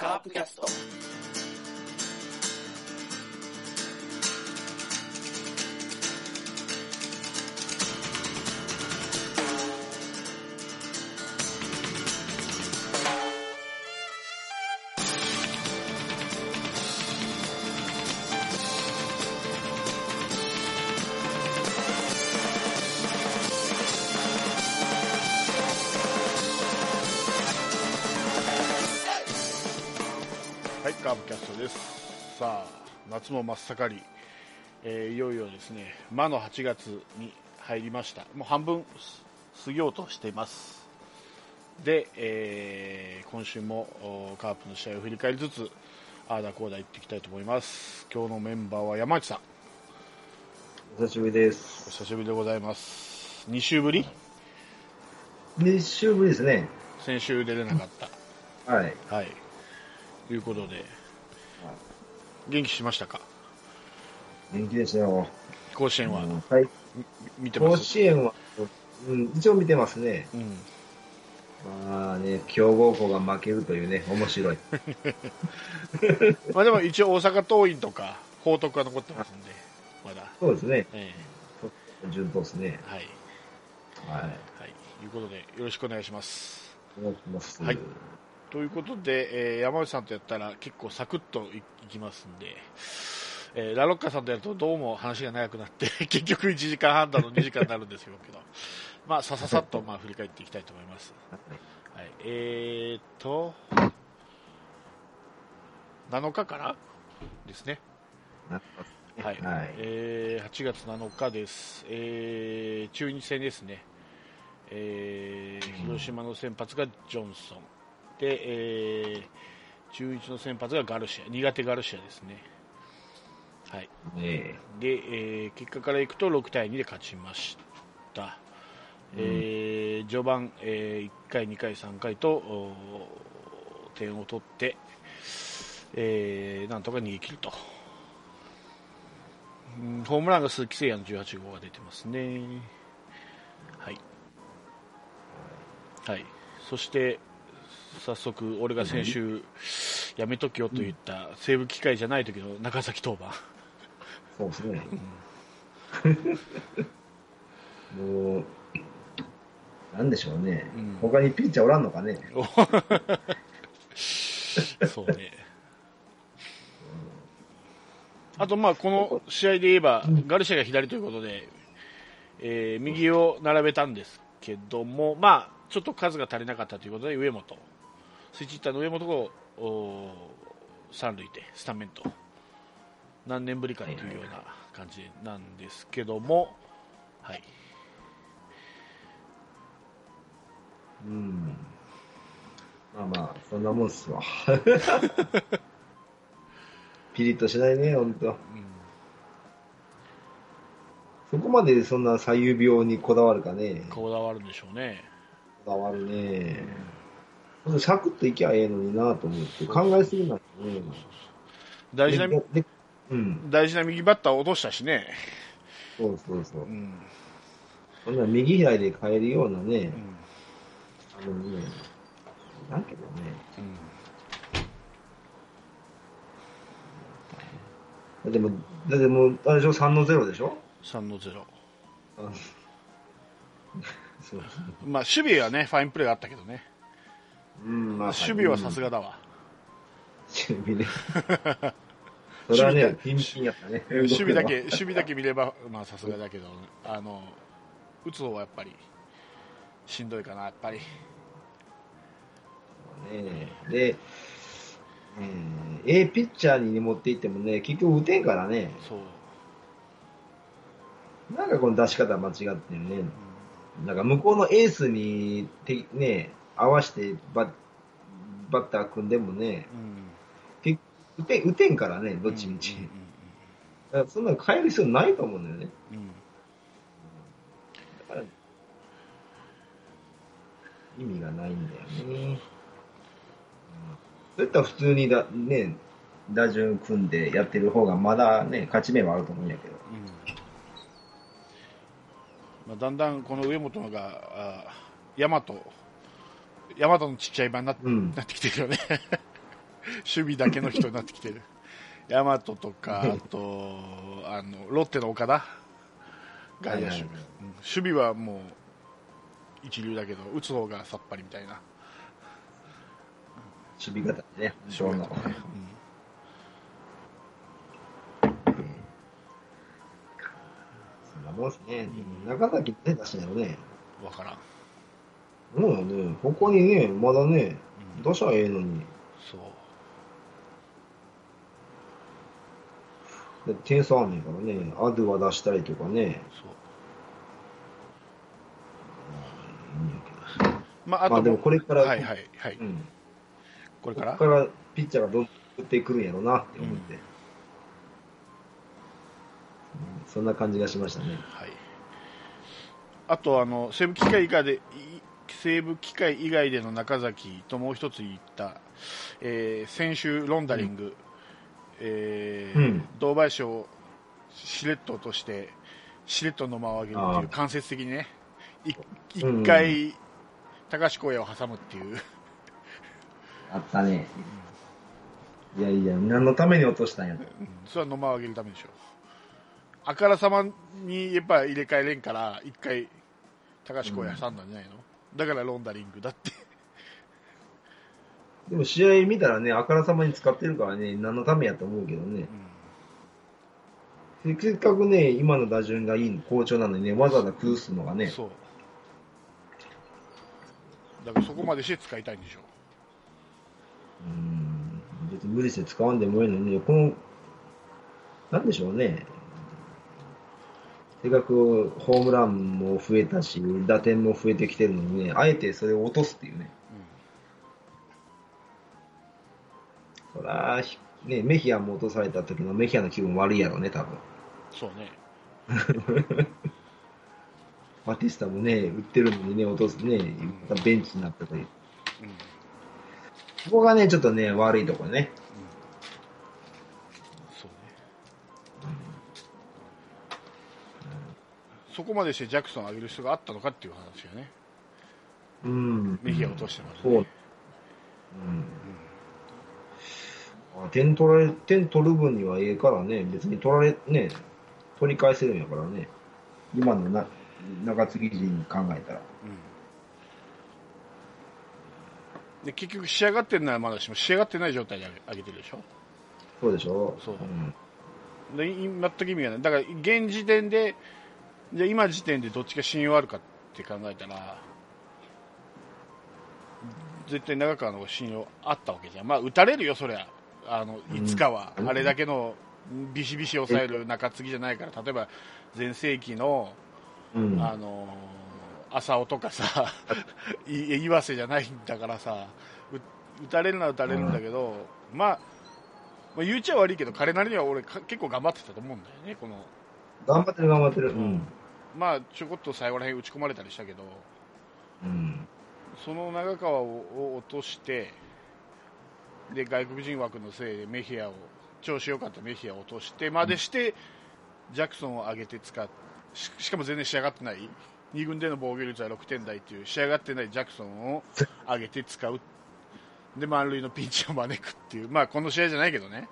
カープキャスト。さあ夏も真っ盛り、いよいよですね魔の8月に入りました。もう半分過ぎようとしています。で、今週もカープの試合を振り返りつつあーだこーだ言っていきたいと思います。今日のメンバーは山内さん、お久しぶりです。お久しぶりでございます。2週ぶりですね。先週出れなかったはい、はい、ということで元気しましたか？元気でしたよ。甲子園は、はい、見てます？甲子園は、一応見てますね、まあね、強豪校が負けるというね、面白いまあでも一応大阪桐蔭とか報徳が残ってますんで、まだそうですね、順当ですね。はいはい、はい、ということでよろしくお願いします。お願いします。はい、ということで、山内さんとやったら結構サクッといきますんで、ラロッカさんとやるとどうも話が長くなって結局1時間半だの2時間になるんですけどまあさささっとまあ振り返っていきたいと思います。はい、7日からですね。はい、8月7日です。中日戦ですね。広島の先発がジョンソン。で、中日の先発がガルシア、苦手ガルシアですね。はい。で、結果からいくと6対2で勝ちました。序盤、1回、2回、3回と点を取って、なんとか逃げ切ると。ホームランが鈴木誠也の18号が出てますね。はい。はい。そして早速俺が先週やめときよと言った西武機械じゃない時の中崎登板。そうですねもうなんでしょうね、他にピッチャーおらんのかねそうね。あとまあこの試合で言えばガルシアが左ということで、右を並べたんですけども、まあちょっと数が足りなかったということで上本スイッチヒッターの上本を三塁でスタメンと何年ぶりかというような感じなんですけども、はい、まあまあそんなもんっすわピリッとしないね本当、そこまでそんな左右病にこだわるかね。こだわるんでしょうね。こだわるね、サクッといきゃええのになと思って考えすぎないとね。大事な右バッターを落としたしね。そうそうそう、そんな右左で変えるようなね、ね、だけどね、でもあれでしょ、3-0 でしょ。3-0 そうまあ守備はねファインプレーがあったけどね。まあ、守備はさすがだわ。守備ね。それはね、ピンピンやったね。守備だけ見ればまあさすがだけど、打つのはやっぱりしんどいかなやっぱり。ね、で、ピッチャーに持っていってもね、結局打てんからね。そう。なんかこの出し方間違ってるね。なんか向こうのエースにね。合わせてバッター組んでもね、打てんからね、どっちみち、だからそんなの変える必要ないと思うんだよね、だから意味がないんだよね、そういったら普通にね、打順組んでやってる方がまだね、勝ち目はあると思うんやけど、だんだんこの上本が大和ヤマトのちっちゃい版に なってきてるよね守備だけの人になってきてるヤマトとかあとロッテの岡田外野守備、はいはい、守備はもう一流だけど打つ方がさっぱりみたいな守備型ね、ショーの、そんなもんすね、中崎出たしだよね、分からん、もうね、他にね、まだね、打者ええのに、そう、点差あんねんからね、アドは出したりとかね、そう、まあ、あと、まあ、でもこれから、はいはいはい。うんこれからピッチャーがどう打ってくるんやろうなって思って、そんな感じがしましたね。はい、あと西武機械以外での中崎ともう一つ言った、先週ロンダリング、堂林をしれっと落としてしれっとの間を上げるっていう間接的にね一回高橋光也を挟むっていう。あったね。いやいや、何のために落としたんや。それは野間を上げるためでしょ。あからさまにやっぱ入れ替えれんから、一回、高橋光也挟んだんじゃないの、だからロンダリングだって。でも試合見たらね、あからさまに使ってるからね、何のためやと思うけどね。せっかくね、今の打順がいい、好調なのにね、わざわざ崩すのがね。そう。だからそこまでして使いたいんでしょ。別に無理して使わんでもいいのに、このなんでしょうね、せっかくホームランも増えたし打点も増えてきてるのにね、あえてそれを落とすっていうね、そらね、メヒアも落とされた時のメヒアの気分悪いやろね、多分。そうねバティスタもね打ってるのにね落とすね、ベンチになったという、そこがね、ちょっとね、悪いところね。そうね、そこまでしてジャクソンを上げる人があったのかっていう話よね。メヒア落としてますね。点取る分にはええからね、別にね、取り返せるんやからね。今の中継ぎ陣考えたら。で結局仕上がってるならまだしも仕上がってない状態で上げてるでしょ。そうでしょ。そう。で全く意味がない。だから現時点で、じゃあ今時点でどっちが信用あるかって考えたら、絶対長川の信用あったわけじゃん。まあ打たれるよそりゃ。いつかはあれだけのビシビシ抑える中継ぎじゃないから。例えば全盛期の朝尾とかさ、岩瀬じゃないんだからさ、打たれるのは打たれるんだけど、まあ、言うちゃ悪いけど、彼なりには俺結構頑張ってたと思うんだよね、この。頑張ってる。まあ、ちょこっと最後らへん打ち込まれたりしたけど、その長川を落として、で、外国人枠のせいで調子良かったメヒアを落としてまでして、ジャクソンを上げてしかも全然仕上がってない。2軍での防御率は6点台という仕上がってないジャクソンを上げて使うで満塁のピンチを招くっていう、まあこの試合じゃないけどね、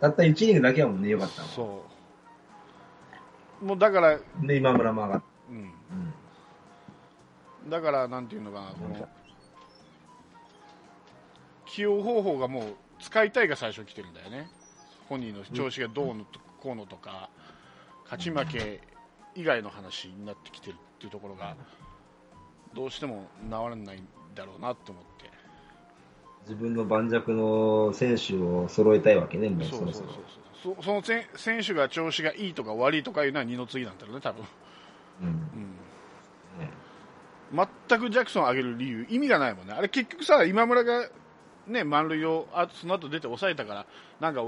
たった1イニングだけはもうねよかったの。そうもうだからで今村も上がった、だからなんていうのかな、この起用方法がもう使いたいが最初来てるんだよね。本人の調子がどうのとこうのとか勝ち負け以外の話になってきてるっていうところがどうしても治らないんだろうなと思って、自分の盤石の選手を揃えたいわけね。もうそうその選手が調子がいいとか悪いとかいうのは二の次なんだろうね、多分。全くジャクソンを上げる理由意味がないもんね。あれ結局さ、今村がね満塁をその後出て抑えたからなんか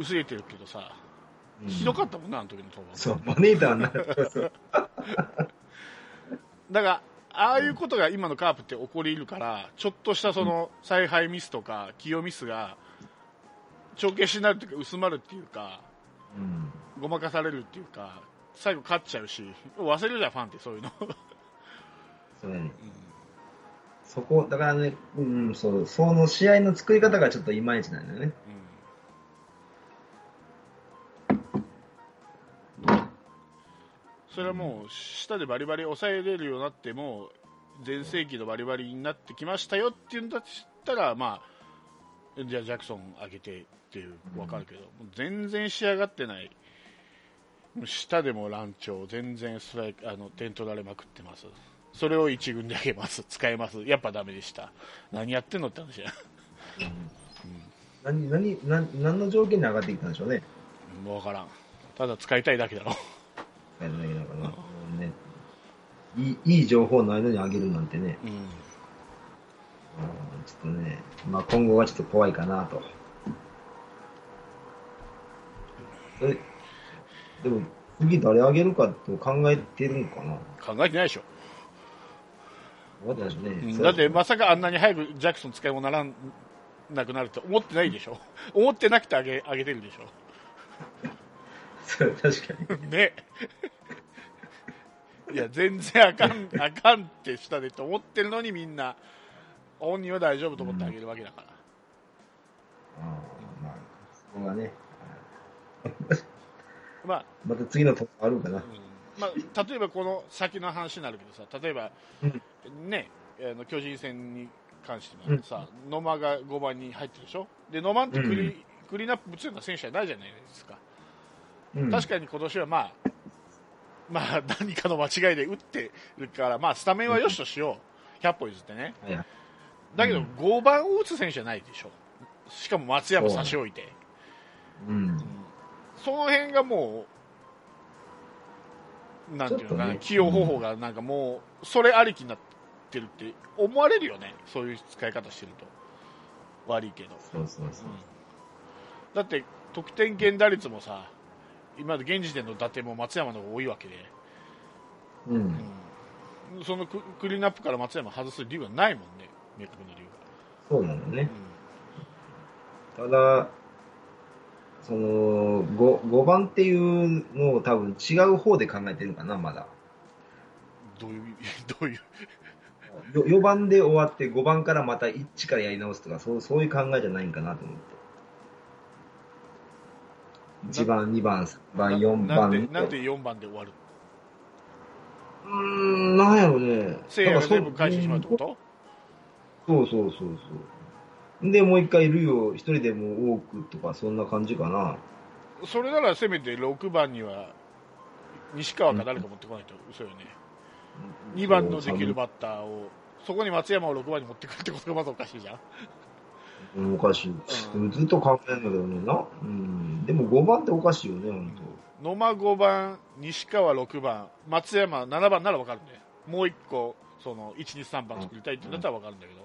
薄れてるけどさ、ひどかったもんな、あの時の登板。そう、マネーターになる。だから、ああいうことが今のカープって起こり得るから、ちょっとしたその采配ミスとか起用ミスが帳消しになるというか、薄まるっていうか、ごまかされるっていうか、最後勝っちゃうし、忘れるじゃん、ファンってそういうの。そうね。そこだからね、うん、そう、その試合の作り方がちょっといまいちなんだよね。うん、それはもう下でバリバリ抑えれるようになっても全盛期のバリバリになってきましたよっていうんだったら、まあじゃあジャクソン上げてっていう分かるけど、うん、もう全然仕上がってない。下でも乱調、全然ストライク、点取られまくってます。それを一軍であげます。使えます。やっぱダメでした。何やってんのって話だ。うん、何の条件で上がってきたんでしょうね。もう分からん。ただ使いたいだけだろ。使いたいだけだからな、うんね、いい情報の間に上げるなんてね。うん、ちょっとね、まあ、今後はちょっと怖いかなと。でも次誰上げるかって考えてるのかな。考えてないでしょ。だってまさかあんなに早くジャクソン使いもならなくなると思ってないでしょ。思ってなくて上げてるでしょ。それ確かにね。いや全然あかんってしたでと思ってるのに、みんな本人は大丈夫と思ってあげるわけだから。うん、ああ、まあそこがね。まあ、また次のとこあるかな、うん、まあ、例えばこの先の話になるけどさ、例えば、うん、ね、巨人戦に関してもさ、うん、野間が5番に入ってるでしょ。で野間ってクリーンアップ打つような選手じゃないじゃないですか、うん、確かに今年は、まあ、何かの間違いで打ってるから、まあ、スタメンはよしとしよう、100歩譲ってね、うん、だけど5番を打つ選手じゃないでしょ。しかも松山差し置いて、うんうん、その辺がもうなんていうのかな、ね、起用方法がなんかもうそれありきになってるって思われるよね。そういう使い方してると悪いけど。そう、うん、だって得点圏打率もさ、今の現時点の打点も松山の方が多いわけで、うんうん、そのクリーンアップから松山外す理由はないもんね、明確な理由が。そうなんだね、うん、ただその 5番っていうのを多分違う方で考えてるかな、まだ。どういう4番で終わって5番からまた1からやり直すとか、そういう考えじゃないんかなと思って。1番、2番、3番、4番で。なんで4番で終わる？なんやろね。聖夜が全部返してしまうってこと？そう。でもう一回ルイを一人でも多くとか、そんな感じかな。それならせめて6番には西川か誰か持ってこないと嘘よね、うん、2番のできるバッターをそこに松山を6番に持ってくるってことがまずおかしいじゃん、うん、おかしい、うん、ずっと考えるんだけどねな、うん、でも5番っておかしいよね本当。野間5番、西川6番、松山7番なら分かるね。もう1個その 1,2,3 番作りたいってなったら分かるんだけど、うん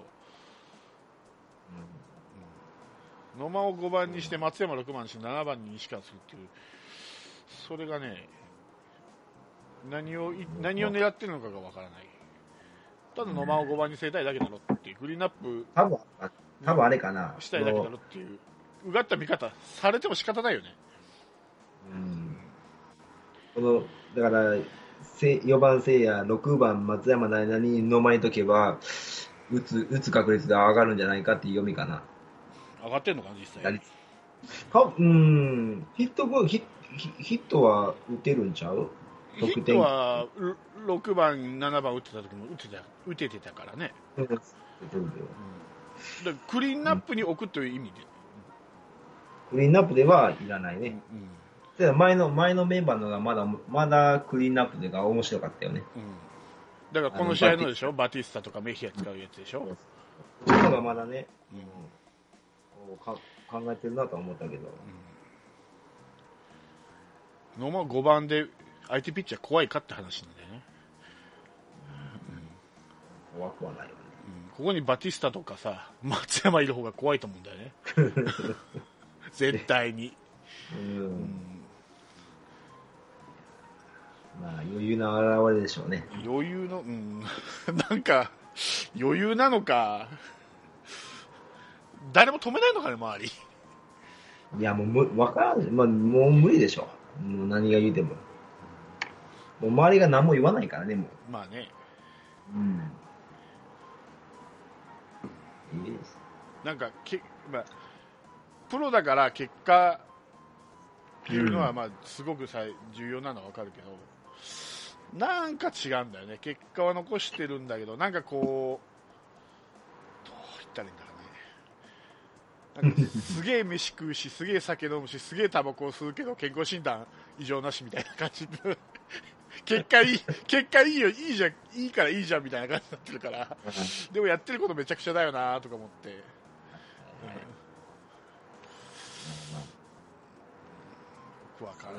野間を5番にして松山6番にして7番に西川するっていう、それがね、何を狙ってるのかがわからない。ただ野間を5番に据えたいだけだろっていう、グリーンアップ多分あれかなしたいだけだろっていう、うがった見方されても仕方ないよね、うん、だから4番聖夜、6番松山の間に野間にとけば打つ確率で上がるんじゃないかっていう読みかな。上がってんのか実際。ヒットは打てるんちゃう？ヒットは6番7番打ってた時も打ててたからね。うん、だからクリーンアップに置くという意味で。うん、クリーンアップではいらないね。うん、だ前のメンバーのがまだクリーンアップでが面白かったよね。うん、だからこの試合のでしょ、バティスタとかメヒア使うやつでしょ。そこがまだね。うん、考えてるなと思ったけど、うん、野間5番で相手ピッチャー怖いかって話なんだよね、うん、怖くはないよね、うん、ここにバティスタとかさ松山いる方が怖いと思うんだよね絶対にうん、うん、まあ余裕の表れでしょうね。余裕の、うん、なんか余裕なのか誰も止めないのかね、周り。いや、もう分からん、まあ、もう無理でしょ。もう何が言うても。もう周りが何も言わないからね、もう。まあね。うん。いいです。なんかまあ、プロだから結果っていうのはまあすごく重要なのは分かるけど、なんか違うんだよね。結果は残してるんだけど、なんかこうどう言ったらいいんだろうね。なんかすげえ飯食うし、すげえ酒飲むし、すげえタバコを吸うけど健康診断異常なしみたいな感じで結果いいよ、いいじゃん、いいからいいじゃんみたいな感じになってるから、でもやってることめちゃくちゃだよなとか思って、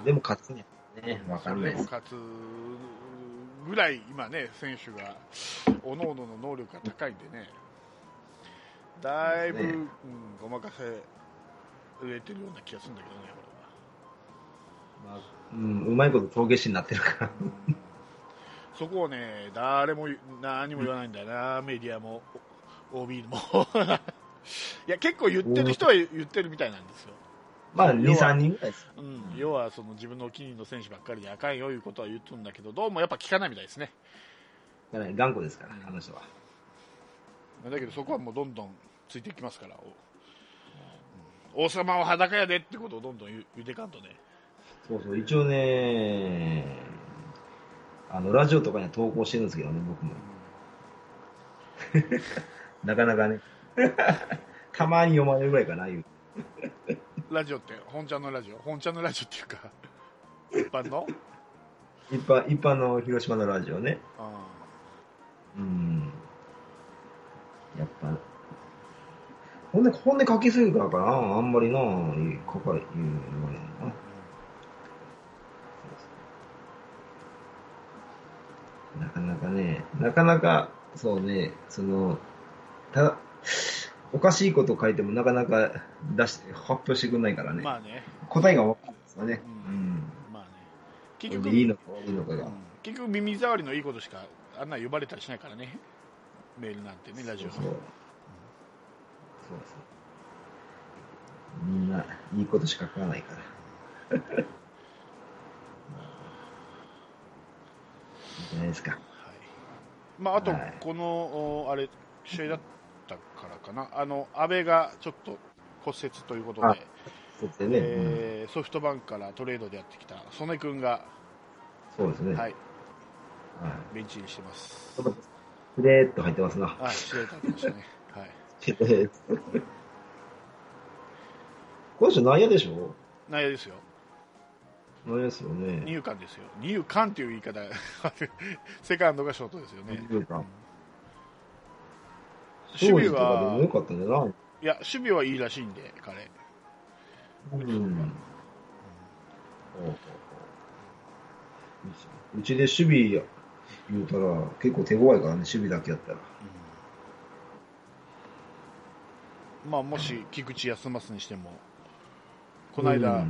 でも勝つね、分かるね。勝つぐらい今ね、選手が各々の能力が高いんでね、だいぶ、ごまかせ売れてるような気がするんだけどね、俺は。まあ、うまいこと陶芸師になってるからそこをね、誰も何も言わないんだよな、メディアも OB もいや結構言ってる人は言ってるみたいなんですよ。まあ、2、3人ぐらいです、要はその自分のお気に入りの選手ばっかりであかんよいうことは言ってるんだけど、どうもやっぱ聞かないみたいですね。だから頑固ですから、あの人は。だけどそこはもうどんどんついていきますから、王様は裸やでってことをどんどん言ってかんとね。そうそう、一応ね、ラジオとかには投稿してるんですけどね、僕も。なかなかね、たまに読まれるぐらいかな、言う。ラジオって本ちゃんのラジオっていうか一般の広島のラジオね。あ、やっぱ本音書きすぎるからかな、あんまりな書かれ言うのがいいのかな。なかなかね、そうね、そのおかしいことを書いてもなかなか発表してくれないからね。まあね。答えが分かるんですよね。まあね。結局いいのかが、結局耳障りのいいことしかあんな呼ばれたりしないからね。メールなんてね、ラジオの。そうそう。みんないいことしか書かないから。いいじゃないですか。はい。まああと、このあれ試合だった。からかな、阿部がちょっと骨折ということで、ソフトバンクからトレードでやってきた曽根君が、そうですね、ベンチにしてます。しれーっと入ってますな。はい、しれーっと入ってましたね。はい、しれーっと。この人内野でしょ。内野ですよ。内野ですよね。二遊間ですよ。二遊間という言い方セカンドがショートですよね。二遊間、守備は良かったんじゃない？いや、守備はいいらしいんで、彼。うちで守備言うたら結構手強いからね、守備だけやったら。まあ、もし菊池休ますにしても、この間、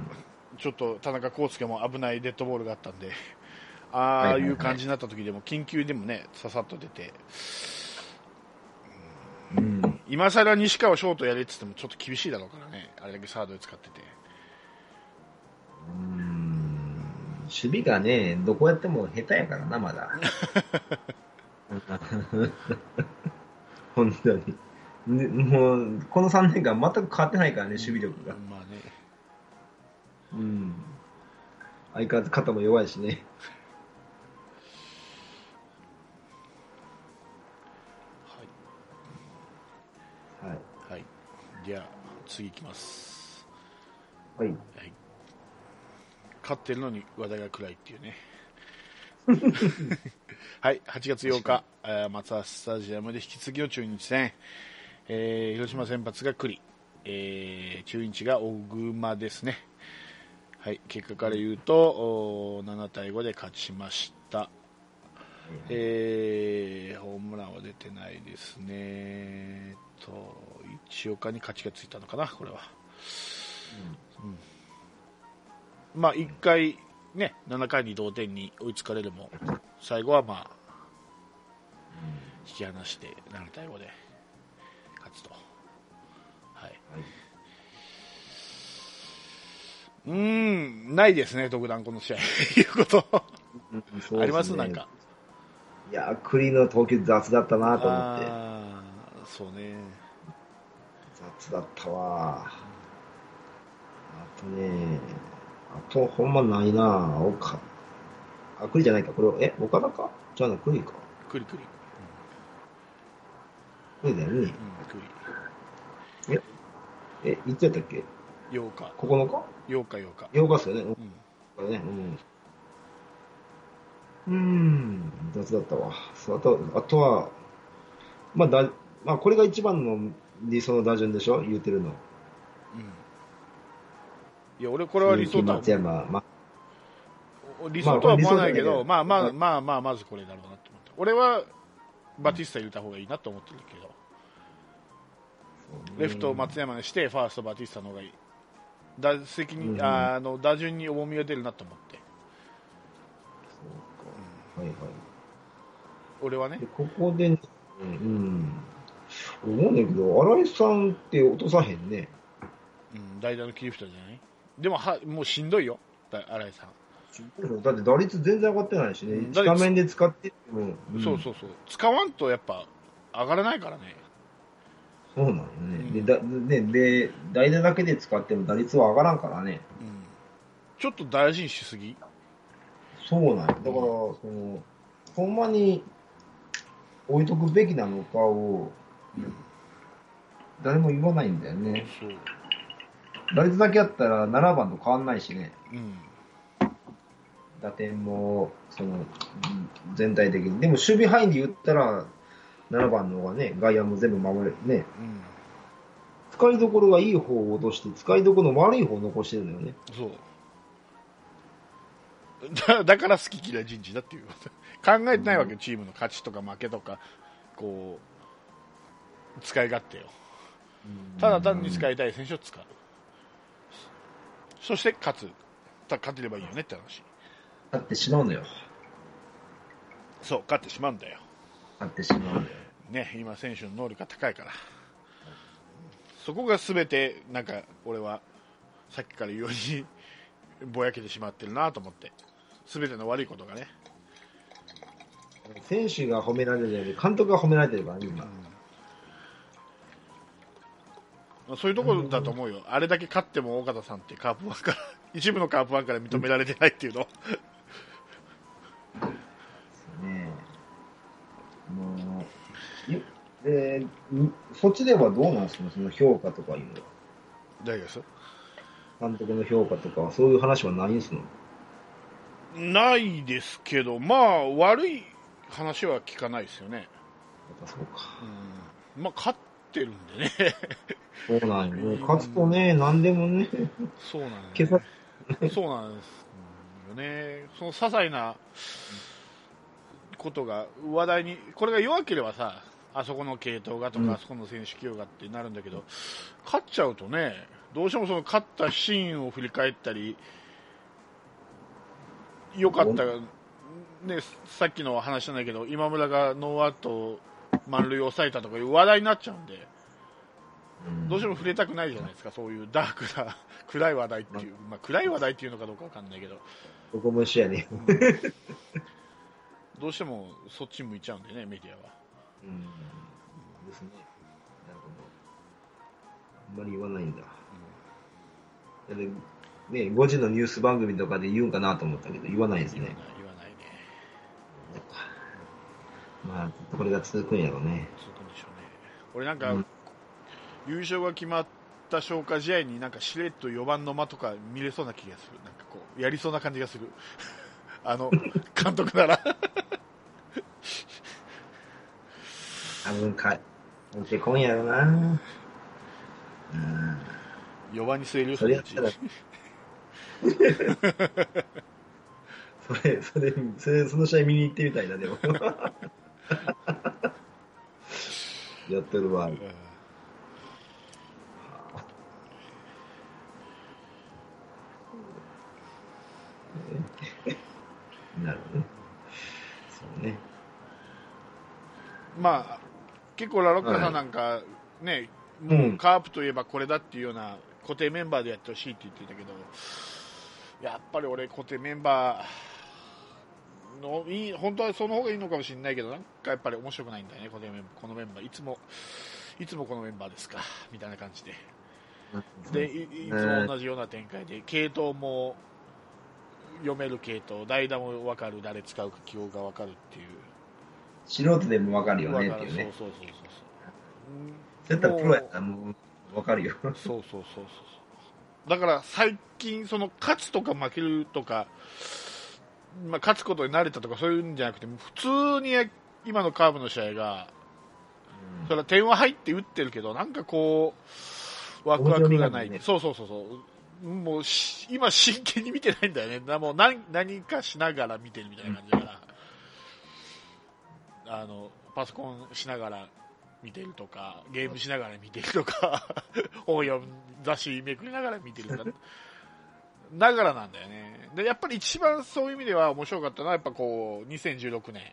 ちょっと田中康介も危ないデッドボールがあったんで、ああいう感じになった時でも緊急でもね、ささっと出て。今さら西川ショートやれって言ってもちょっと厳しいだろうからね、あれだけサードで使ってて。守備がね、どこやっても下手やからな、まだ。本当に。もう、この3年間全く変わってないからね、守備力が。まあね。相変わらず肩も弱いしね。じゃあ次いきます、はい、勝ってるのに話題が暗いっていうねはい、8月8日マツダスタジアムで引き継ぎの中日戦、広島先発が九里、中日が小熊ですね。はい、結果から言うと7対5で勝ちました。ホームランは出てないですね。一岡に勝ちがついたのかな、これは。まあ1回、ね、7回に同点に追いつかれるも、最後は、まあ引き離して7対5で勝つと。はい、ないですね、特段この試合いうことあります？なんか。いや、栗の投球雑だったなと思って。そうね。つだったわ。あとね、あとほんまないな。岡。あ、栗じゃないか。これを、岡田かじゃあな、栗か。栗。栗だよね。栗。いつやったっけ ?8 日。9日 ?8日。8日っすよね。これね。雑だったわ。そう、あとは、まあ、これが一番の理想の打順でしょ言うてるの。いや、俺これは理想だ。松山、理想とは思わないけど、まあ、まずこれだろうなと思って。俺は、バティスタ入れた方がいいなと思ってるけど。レフトを松山にして、ファーストバティスタの方がいい。打順に重みが出るなと思って。はいはい、俺はねここで、思うんだけど新井さんって落とさへんね、代打の切り札じゃないでももうしんどいよ新井さんだって打率全然上がってないしね、スタメンで使って、そう使わんとやっぱ上がらないからね。そうなのね、で代打だけで使っても打率は上がらんからね、ちょっと大事にしすぎ。そうなんや。だから、ほんまに置いとくべきなのかを、誰も言わないんだよね。そう。打率だけやったら7番と変わんないしね。打点も、全体的に。でも、守備範囲で言ったら、7番の方がね、外野も全部守れるね。使いどころがいい方を落として、使いどころの悪い方を残してるのよね。そう。だから好き嫌い人事だっていうこと考えてないわけよ、チームの勝ちとか負けとかこう使い勝手をただ単に使いたい選手を使う、そして勝てればいいよねって話。勝ってしまうのよ。そう、勝ってしまうんだよね。今選手の能力が高いから、そこが全てなんか俺はさっきから言うようにぼやけてしまってるなと思って、すべての悪いことがね、選手が褒められるより監督が褒められてるからね今、そういうところだと思うよ。あれだけ勝っても尾形さんってカープワンから一部のカープワンから認められてないっていうの、そっちではどうなんですか、その評価とかいうのは。大丈夫です、監督の評価とかそういう話はないんすの？ないですけど、まあ悪い話は聞かないですよね。またそうか。まあ勝ってるんでね。そうなんよ、ね。勝つとね、何でもね。そうなんよ、ね。そうなんですよね。その些細なことが話題に、これが弱ければさ、あそこの系統がとか、あそこの選手起用がってなるんだけど、勝っちゃうとね。どうしてもその勝ったシーンを振り返ったり、よかった、ね、さっきの話じゃないけど今村がノーアウト満塁を抑えたとかいう話題になっちゃうんで、どうしても触れたくないじゃないですか、そういうダークな暗い話題っていう、暗い話題っていうのかどうかわかんないけど、ここも一緒やねどうしてもそっち向いちゃうんでね、メディアは。ですね。あんまり言わないんだ。ね、5時のニュース番組とかで言うんかなと思ったけど言わないですね。言わないね。まあこれが続くんやろうね。続くんでしょうね。俺なんか、優勝が決まった消化試合になんかしれっと4番の間とか見れそうな気がする。なんかこうやりそうな感じがする。監督なら多分持ってこんやろうな。4番に据えるよ、それやったらそれその試合見に行ってみたいな、でもやってるわ。なるほどね。そうね、まあ結構ラロッカさんなんかね、もうカープといえばこれだっていうような固定メンバーでやってほしいって言ってたけど、やっぱり俺固定メンバーの本当はその方がいいのかもしれないけど、なんかやっぱり面白くないんだよね、このメンバー。いつもいつもこのメンバーですかみたいな感じで、いつも同じような展開で、系統も読める系統、代打も分かる、誰使うか起用が分かるっていう、素人でも分かるよねっていうね。そうそうそうそう。絶対プロやったらもう分かるよ。そうそうそうそう。だから最近その勝つとか負けるとか、まあ、勝つことに慣れたとかそういうんじゃなくて、普通に今のカーブの試合が、うん、それは点は入って打ってるけど、なんかこうワクワクがない。ね、そうそうそうそう。もう今真剣に見てないんだよね。もう何かしながら見てるみたいな感じだから。あのパソコンしながら見てるとか、ゲームしながら見てるとか、本読む雑誌めくりながら見てるとかながらなんだよね。でやっぱり一番そういう意味では面白かったのはやっぱこう2016年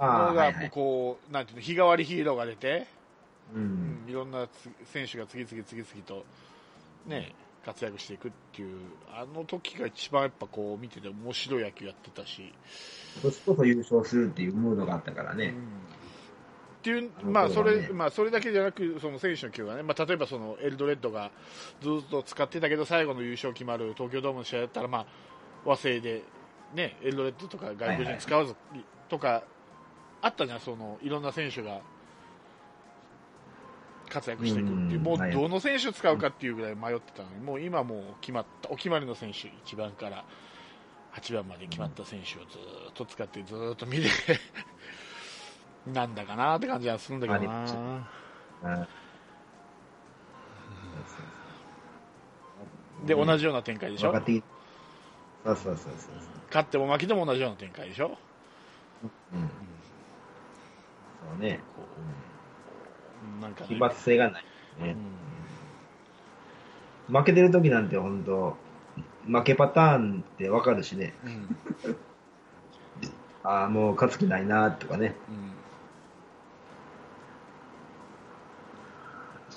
のがこう、なんていうの、日替わりヒーローが出て、うん、いろんな選手が次々とね活躍していくっていう、あの時が一番やっぱこう見てて面白い野球やってたし、そしてこそ優勝するっていうムードがあったからね。うん、っていう、まあそれ、まあそれだけじゃなく、その選手の球がね、まあ例えばそのエルドレッドがずっと使ってたけど、最後の優勝決まる東京ドームの試合だったら、まあ和製でね、エルドレッドとか外国人使わずとか、はいはい、あったじゃん、そのいろんな選手が活躍していくっていう、もうどの選手使うかっていうぐらい迷ってたのに、もう今もう決まったお決まりの選手、1番から8番まで決まった選手をずっと使ってずっと見てなんだかなって感じはするんだけどな。で同じような展開でしょ。そうそうそうそう。勝っても負けても同じような展開でしょ。うん。そうね。なんかね、奇抜性がない、ね、うん、負けてる時なんて本当負けパターンって分かるしね、うん、ああもう勝つ気ないなとかね、うん、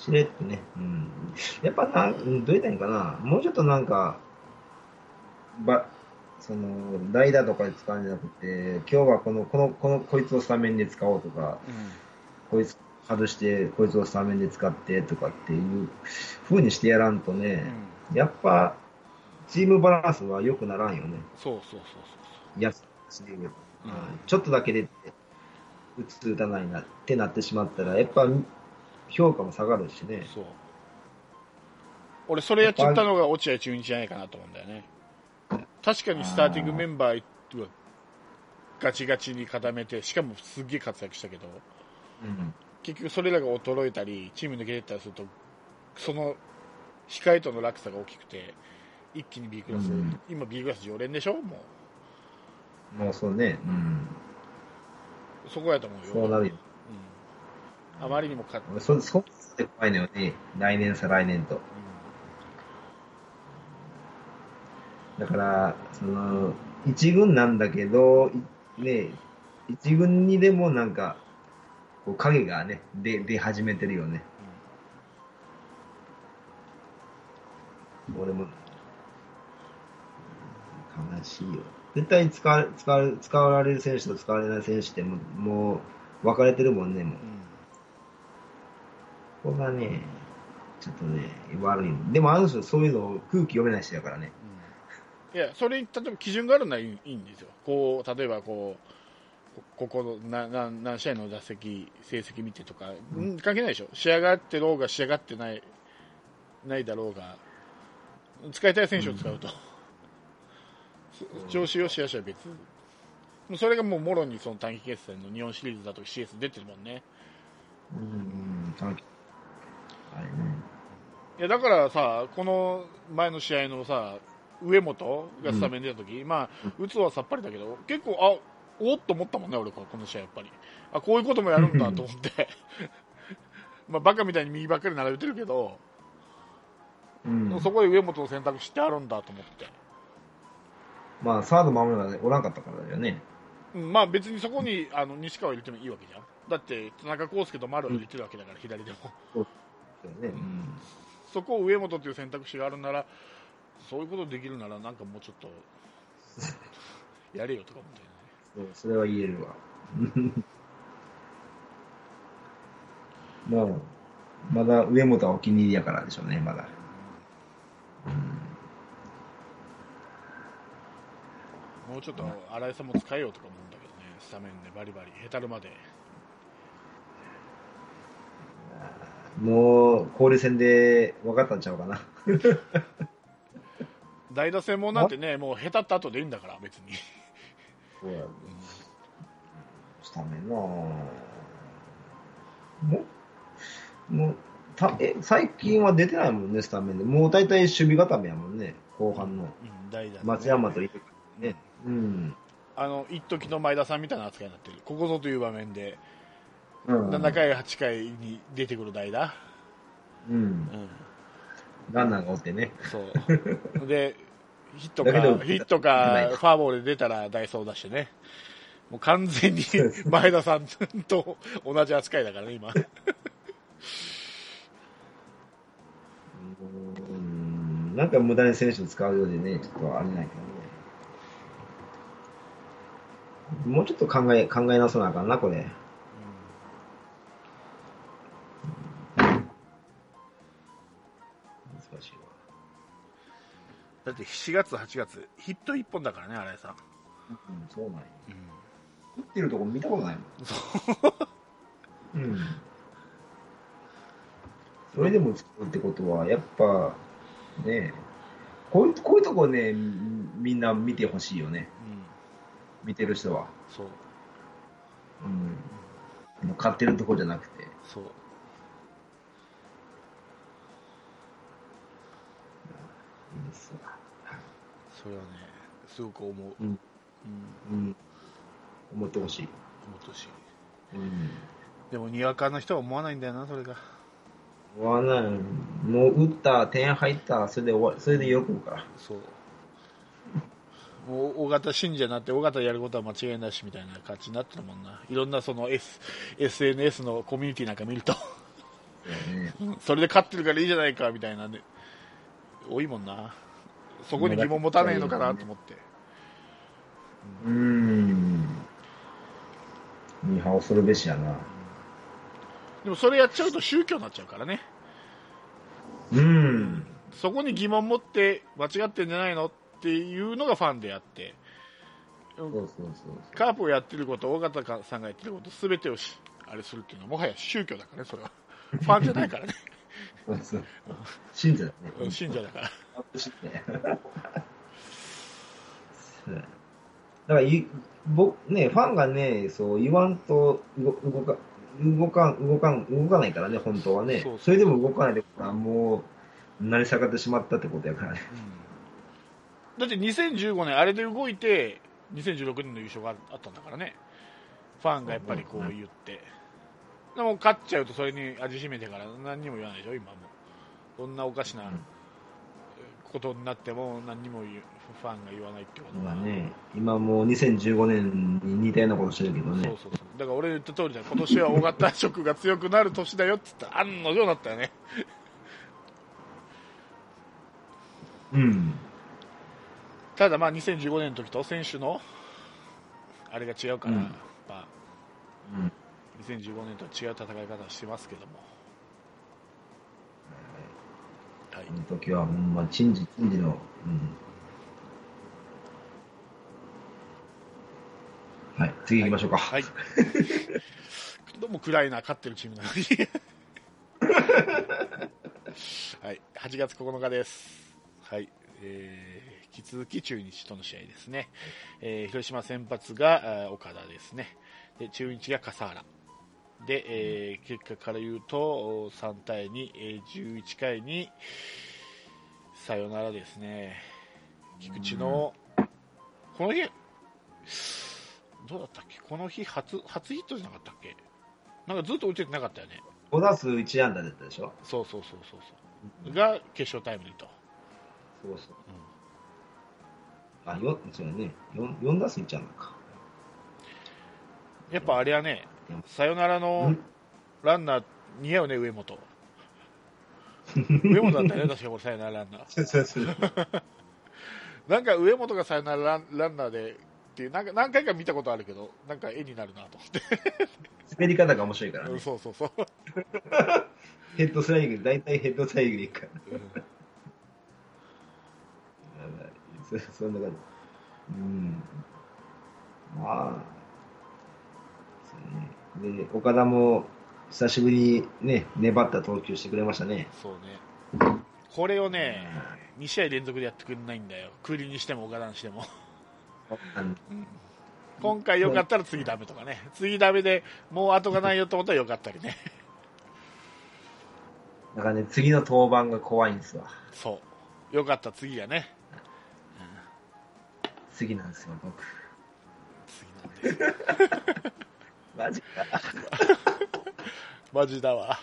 しれっとね、うん、やっぱどういったらいいかな、もうちょっとなんかその代打とかで使うんじゃなくて、今日はこいつをスタメンで使おうとか、うん、こいつ外してこいつをスタメンで使ってとかっていう風にしてやらんとね、うん、やっぱチームバランスは良くならんよね。そうそうそうそう。安くしていけば、うん、ちょっとだけで打つ打たないなってなってしまったらやっぱ評価も下がるしね。そう。俺それやっちゃったのが落合中日じゃないかなと思うんだよね。確かにスターティングメンバーガチガチに固めて、しかもすげえ活躍したけど。うん。結局それらが衰えたりチーム抜けてったりすると、その控えとの落差が大きくて一気に B クラス、うん、今 B クラス常連でしょ、もうそうね、うん、そこやと思うよ。そうなるよ、うん、あまりにも勝ってそうって怖いのよね、来年再来年と、うん、だからその一軍なんだけどね、一軍にでもなんか影がね出始めてるよね、うん、俺も悲しいよ。絶対に使われる選手と使われない選手ってもう分かれてるもんね、もう、うん、ここがねちょっとね悪い。でもあの人そういうの空気読めない人だからね、うん、いやそれに例えば基準があるならいいんですよ。こう例えばこの何試合の打席成績見てとか、うん、関係ないでしょ。仕上がってろうが仕上がってないだろうが、使いたい選手を使うと、うん、調子よしやしは別。それがもうもろにその短期決戦の日本シリーズだと CS 出てるもんね。うん、短期。はいね。いやだからさ、この前の試合のさ、上本がスタメン出た時、うん、まあ打つはさっぱりだけど、結構おっと思ったもんね、俺この試合やっぱり。あ、こういうこともやるんだと思って。まあ、バカみたいに右ばっかり並べてるけど、うん、そこで上本を選択してあるんだと思って。まあ、サード守るのはおらんかったからだよね。うん、まあ別にそこに西川を入れてもいいわけじゃん。だって、田中康介と丸を入れてるわけだから、うん、左でも。そうですよね、うん。そこを上本という選択肢があるなら、そういうことできるなら、なんかもうちょっと、やれよとか思って。それは言えるわもうまだ上本はお気に入りやからでしょうね、まだ。うん、もうちょっと新井さんも使えようとか思うんだけどね、スタメンでバリバリヘタルまで。もう交流戦で分かったんちゃうかな。代打戦もなんてね、もうヘタった後でいいんだから別に。そうや、ね。スタメンな。最近は出てないもんね、スタメンで。もう大体守備固めやもんね、後半の。松山といくね。うん。一時の前田さんみたいな扱いになってる。ここぞという場面で、うん、7回、8回に出てくる代打。うん。うん、ランナーがおってね。そう。で、ヒットか、ファーボールで出たら代走出してね。もう完全に前田さんと同じ扱いだからね、今。なんか無駄に選手を使うようでね、ちょっとあれないけどね。もうちょっと考えなさなあかんな、これ。難しいわ。だって7月、8月、ヒット1本だからね、新井さん。うん、そうなんや。打ってるとこ見たことないもん。そう。うん。それでも作るってことは、やっぱ、ねえ、こういうとこね、みんな見てほしいよね、うん、見てる人は。そう、うん、買ってるとこじゃなくて。そう、いいですよ。それはね、すごく思う、うんうんうん、思ってほしい、思ってほしい、うん、でもにわかの人は思わないんだよな、それが。もう打った、点入った、それで喜ぶから。そう。もう尾形信者になって、尾形やることは間違いなしみたいな感じになってるもんな。いろんなその、SNS のコミュニティなんか見ると。それで勝ってるからいいじゃないかみたいなね。多いもんな。そこに疑問持たないのかなと思って。ミーハー恐るべしやな。でもそれやっちゃうと宗教になっちゃうからね。うん。そこに疑問持って間違ってんじゃないのっていうのがファンであって。そうカープをやってること、尾形さんがやってることすべてをあれするっていうのはもはや宗教だからね、それは。ファンじゃないからね。そう信者だね。信者だから。だからね、ファンがね、そう言わんと動かないからね、本当はね。そうそうそう、それでも動かないから、もう、成り下がってしまったってことやからね。うん、だって2015年、あれで動いて、2016年の優勝があったんだからね。ファンがやっぱりこう言って。でも、勝っちゃうとそれに味しめてから何にも言わないでしょ、今も。そんなおかしなことになっても、何にもファンが言わないってことはね。今もう2015年に似たようなことしてるけどね。そうだから俺言った通りだよ。今年は尾形色が強くなる年だよって言ったら案の定だったよね。うん。ただまあ2015年の時と選手のあれが違うから、うん、まあ2015年とは違う戦い方してますけども。はい、その時はほんま陳治の、うん、はい、次行きましょうか。はい、どうも暗いな、勝ってるチームなのに。はい、8月9日です。はい、引き続き中日との試合ですね。広島先発が岡田ですね。で、中日が笠原。で、結果から言うと3対2、11回にサヨナラですね。菊池のこの日どうだったっけ、この日初ヒットじゃなかったっけ、なんかずっと打ててなかったよね。5打数1安打だったでしょ。そう、が決勝タイムリーと。そう、うん、あ、よ、そうね、4打数1安打か。やっぱあれはね、サヨナラのランナー似合うね、上本。上本だったよね、確かこれサヨナラランナー。なんか上本がサヨナラランナーでっていう何回か見たことあるけど、なんか絵になるなと思って滑り方が面白いからね。そうそうそうヘッドスライディング、大体ヘッドスライディングでいいから、うん、そんな感じ。うん、まあ、ね、で岡田も久しぶりに、ね、粘った投球してくれましたね。そうね、これをね、2試合連続でやってくれないんだよ、クーリにしても岡田にしても今回良かったら次ダメとかね、次ダメでもう後がないよと思ったら良かったりねだからね、次の登板が怖いんですわ。そう、良かった次がね、次なんですよ、僕。次なんですよマジかマジだわ、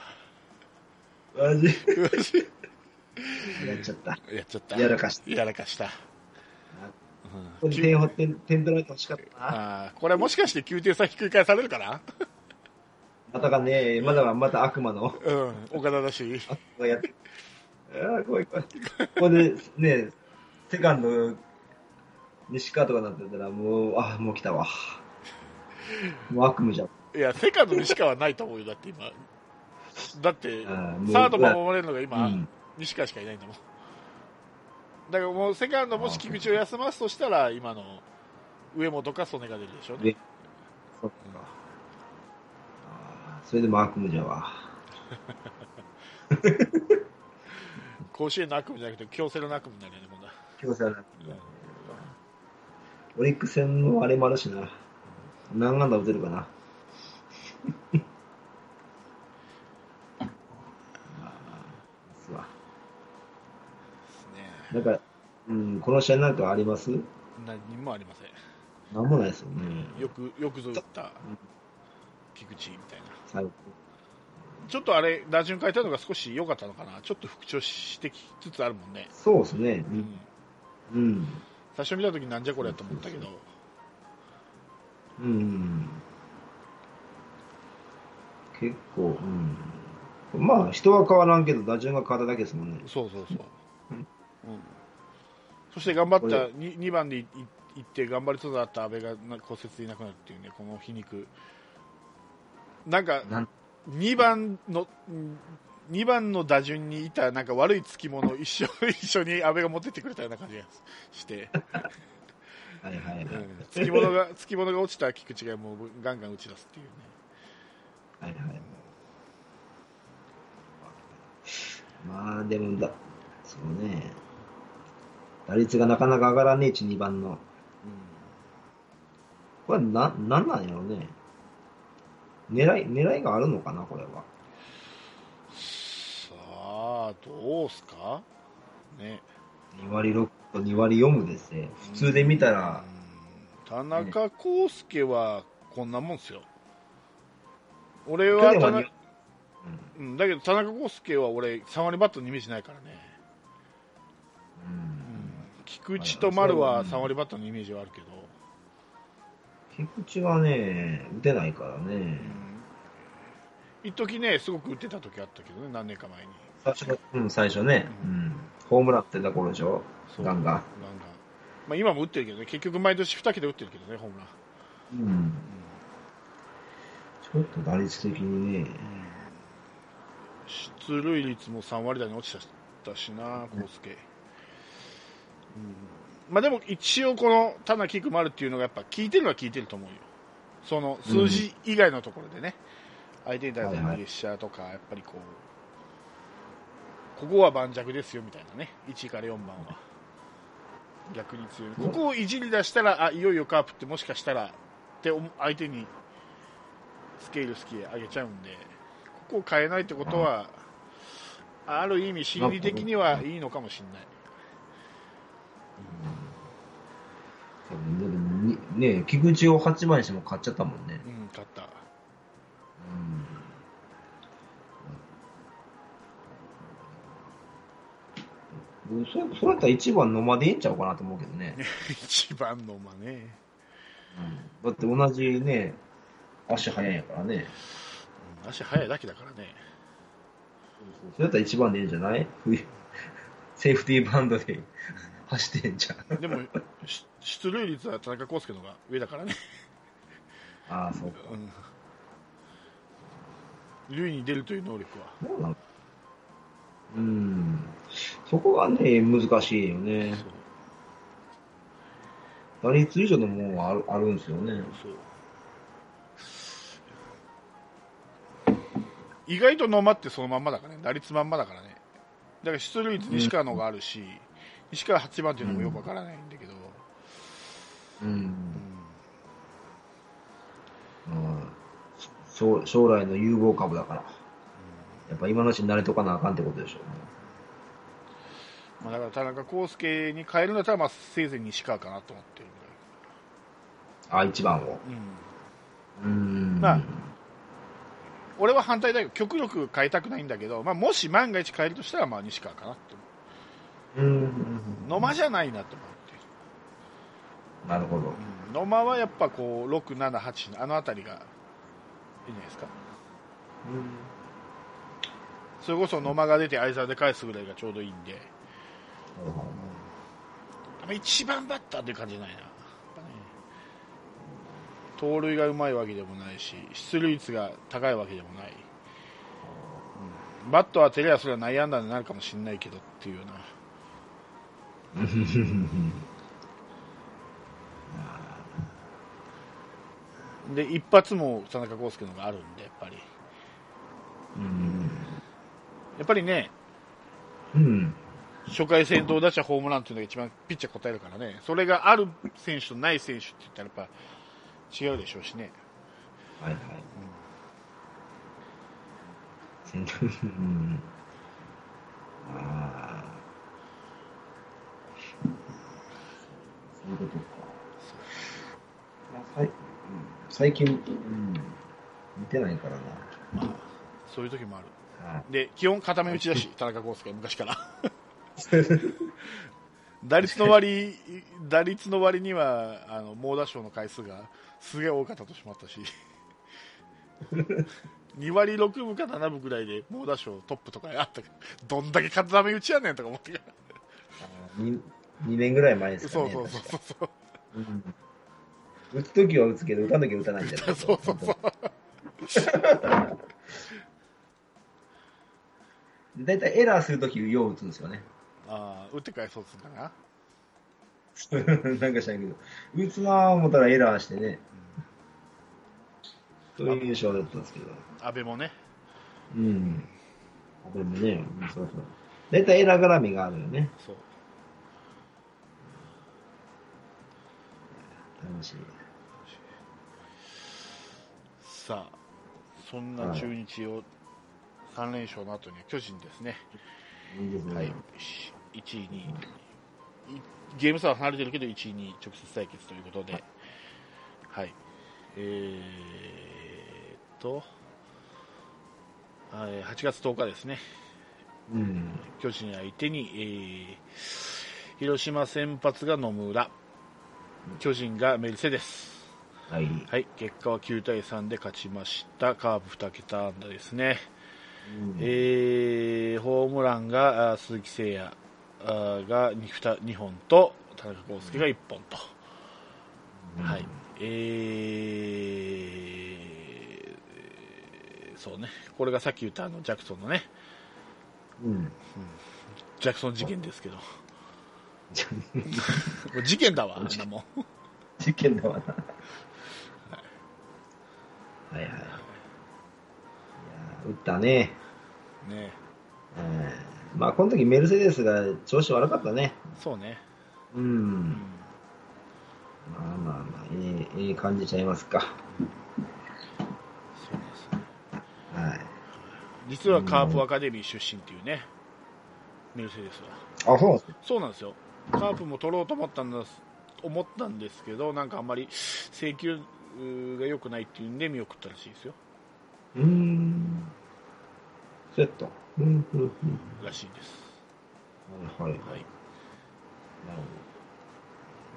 マジやっちゃったやっちゃった、やらかしたやらかした。これ点を点取られてほしかったな。あ、これもしかして9点差ひっくり返されるかなまたかね、まだ悪魔の、うん、岡田だしやってああ怖い怖いこれでね、セカンド西川とかなってたらもう、あ、もう来たわ、もう悪夢じゃん。いや、セカンド西川はないと思うよ、だって今だってサードも守れるのが今、うん、西川しかいないんだもん。だからもうセカンドもし菊池を休ますとしたら今の上本か曽根が出るでしょうね。そっか、あ、それでも悪夢じゃわ甲子園の悪夢じゃなくて強制の悪夢になるよね、もんだ強制の悪夢、うん、オリックス戦のあれもあるしな、何安打打てるかなですわですね。だから、うん、この試合なんかあります？何もありません。何もないですよね。よくぞ打った菊池みたいな。最後ちょっとあれ打順変えたのが少し良かったのかな。ちょっと復調してきつつあるもんね。そうですね。うん。うん最初見たときなんじゃこれやと思ったけど、うん、結構、うん、まあ人は変わらんけど打順が変わっただけですもんね。そうそうそう。うん、そして頑張った2番でいって頑張りそうだった阿部が骨折でいなくなるっていうね、この皮肉。なんか2番の打順にいたなんか悪いつきもの一緒に阿部が持ってってくれたような感じがしてはいはい、はい、つきものが落ちた菊池がもうガンガン打ち出すっていうね。はいはい。まあでもそうね、打率がなかなか上がらねえち2番の、うん、これなんなんやろうね。狙いがあるのかなこれは。どうすかね、2割6と2割4分ですね。普通で見たら、田中康介はこんなもんですよ。俺はうん、だけど田中康介は俺3割バットのイメージないからね、菊池と丸は3割バットのイメージはあるけど、菊池はね打てないからね。一時ねすごく打てた時あったけどね、何年か前に最初ね、うん、ホームランってた頃でしょ、ガンガン、まあ、今も打ってるけどね、結局毎年2桁打ってるけどね、ホームラン、うん、ちょっと打率的にね、出塁率も3割台に落ちちゃったしな、康介、まあ、でも一応この田中菊丸っていうのがやっぱ効いてるのは効いてると思うよ、その数字以外のところでね、相手に対するプレッシャーとか、やっぱりこうここは盤石ですよみたいなね、1位から4番は逆に強い、ここをいじり出したら、あ、いよいよカープってもしかしたらって相手にスケール上げちゃうんで、ここを変えないってことはある意味心理的にはいいのかもしれない。でもね、菊池を8番にしても勝っちゃったもんね。うん、勝った。それだったら1番野間でいいんちゃうかなと思うけどね1番野間ね、だって同じね足速いんやからね、足速いだけだからね、それだったら1番でいいんじゃないセーフティーバンドで走ってんじゃん。でも出塁率は田中康介のが上だからね。ああ、そうか。塁に出るという能力は。そうなの。うん。そこがね難しいよね。打率以上のものはあるんですよね。そう。意外と野間ってそのまんまだからね、打率まんまだからね。だから出塁率西川のがあるし、うん、西川8番っていうのもよくわからないんだけど、うんうん、将来の有望株だから、うん、やっぱ今のうちに慣れとかなあかんってことでしょうね。まあ、だから田中康介に変えるんだったら、まあ、せいぜい西川かなと思ってるぐらい。あ、1番を、うんうん、まあ俺は反対だけど極力変えたくないんだけど、まあ、もし万が一変えるとしたらまあ西川かなって思う。野間じゃないなと思って。なるほど。野間はやっぱこう6、7、8あのあたりがいいんじゃないですか。うん。それこそ野間が出て相澤で返すぐらいがちょうどいいんで。うん、一番バッターっていう感じじゃないな。盗塁がうまいわけでもないし出塁率が高いわけでもない、うん、バット当てりゃそれは内野安打になるかもしれないけどっていうようなで一発も田中康介のがあるんでやっぱり、うん、やっぱりね、うん、初回先頭打者ホームランっていうのが一番ピッチャー答えるからね。それがある選手とない選手って言ったらやっぱ違うでしょうしね。はいはい。うん、ああ。そういうことか。はい。最近、うん、見てないからな。まあ、そういう時もある。はい、で、基本固め打ちだし、田中康介は昔から。打率の割には猛打賞の回数がすげえ多かったとしまったし2割6分か7分ぐらいで猛打賞トップとかあったからどんだけ固め打ちやねんとか思ってから 2年ぐらい前ですかね。そう、うん、打つときは打つけど打たなきゃ打たないんじゃないですか。そうだいたいエラーするときよう打つんですよね。ああ、打って返そうっつうかななんかしないけど打つなぁ思ったらエラーしてね、うん、そういう印象だったんですけど。安倍もね、うん、安倍もね、そうそう、だいたいエラー絡みがあるよね。そう、楽しい。さあ、そんな中日を3連勝の後には巨人ですね。はい、1位にゲーム差は離れてるけど1位に直接対決ということで、はい、8月10日ですね、うん、巨人相手に、広島先発が野村、巨人がメルセデス、はいはい、結果は9対3で勝ちました。カーブ2桁安打ですね。うん、ホームランが鈴木誠也が 2本と田中康介が1本と、うん、はい、そうね、これがさっき言ったジャクソンのね、うんうん、ジャクソン事件ですけど事件だわ、あんなもん事件だわな、はい、はいはい、打ったね。ねえ、まあこの時メルセデスが調子悪かったね。そうね。うん。まあ、いい感じちゃいますか。そうですね。はい。実はカープアカデミー出身っていうね、メルセデスは。あ、そう。そうなんですよ。カープも取ろうと思ったんですけど、なんかあんまり請求が良くないっていうんで見送ったらしいですよ。セット、らしいです。はいはい、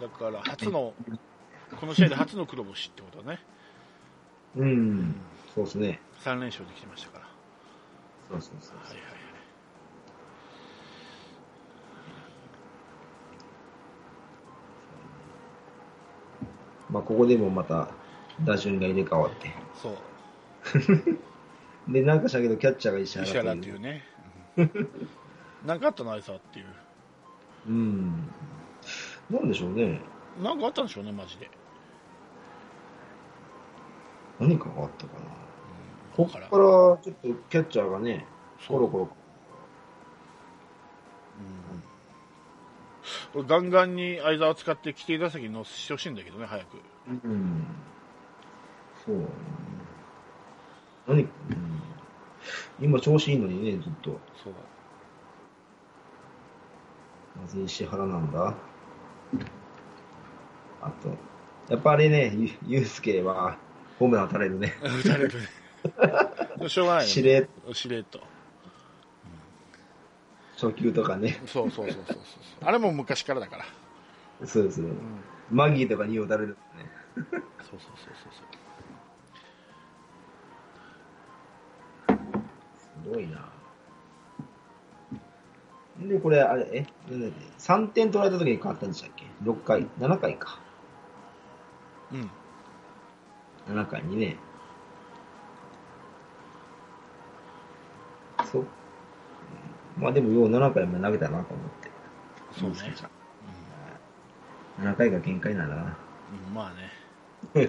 だからこの試合で初の黒星ってことだね。うん、そうですね。3連勝できてましたから。そう。はいはいはい。まあ、ここでもまた打順が入れ替わってそうでなんかしたけどキャッチャーが石原っていうね、なんかあったなあいさっていう、うん、なんでしょうね、なんかあったんでしょうね、マジで何かがあったかな、うん、ここからちょっとキャッチャーがねコロコロ、うん、ガンガンに相沢を使って規定打席に乗せてほしいんだけどね、早く、うん、そう、ね、何、うん、今調子いいのにね、ずっとそうだ、なぜ石原なんだ。あとやっぱりね、ゆうすけはホームラン打たれるね、打たれるねしょうがないよね、しれっと初球とかね、そうあれも昔からだから、そうですね、うん、マギーとかに打たれるねそうすごいな。でこれあれ3点取られた時に変わったんでしたっけ、6回7回か、うん7回にね、そうまあでもよう7回も投げたなと思って。そうですね。7回が限界ならな。まあね。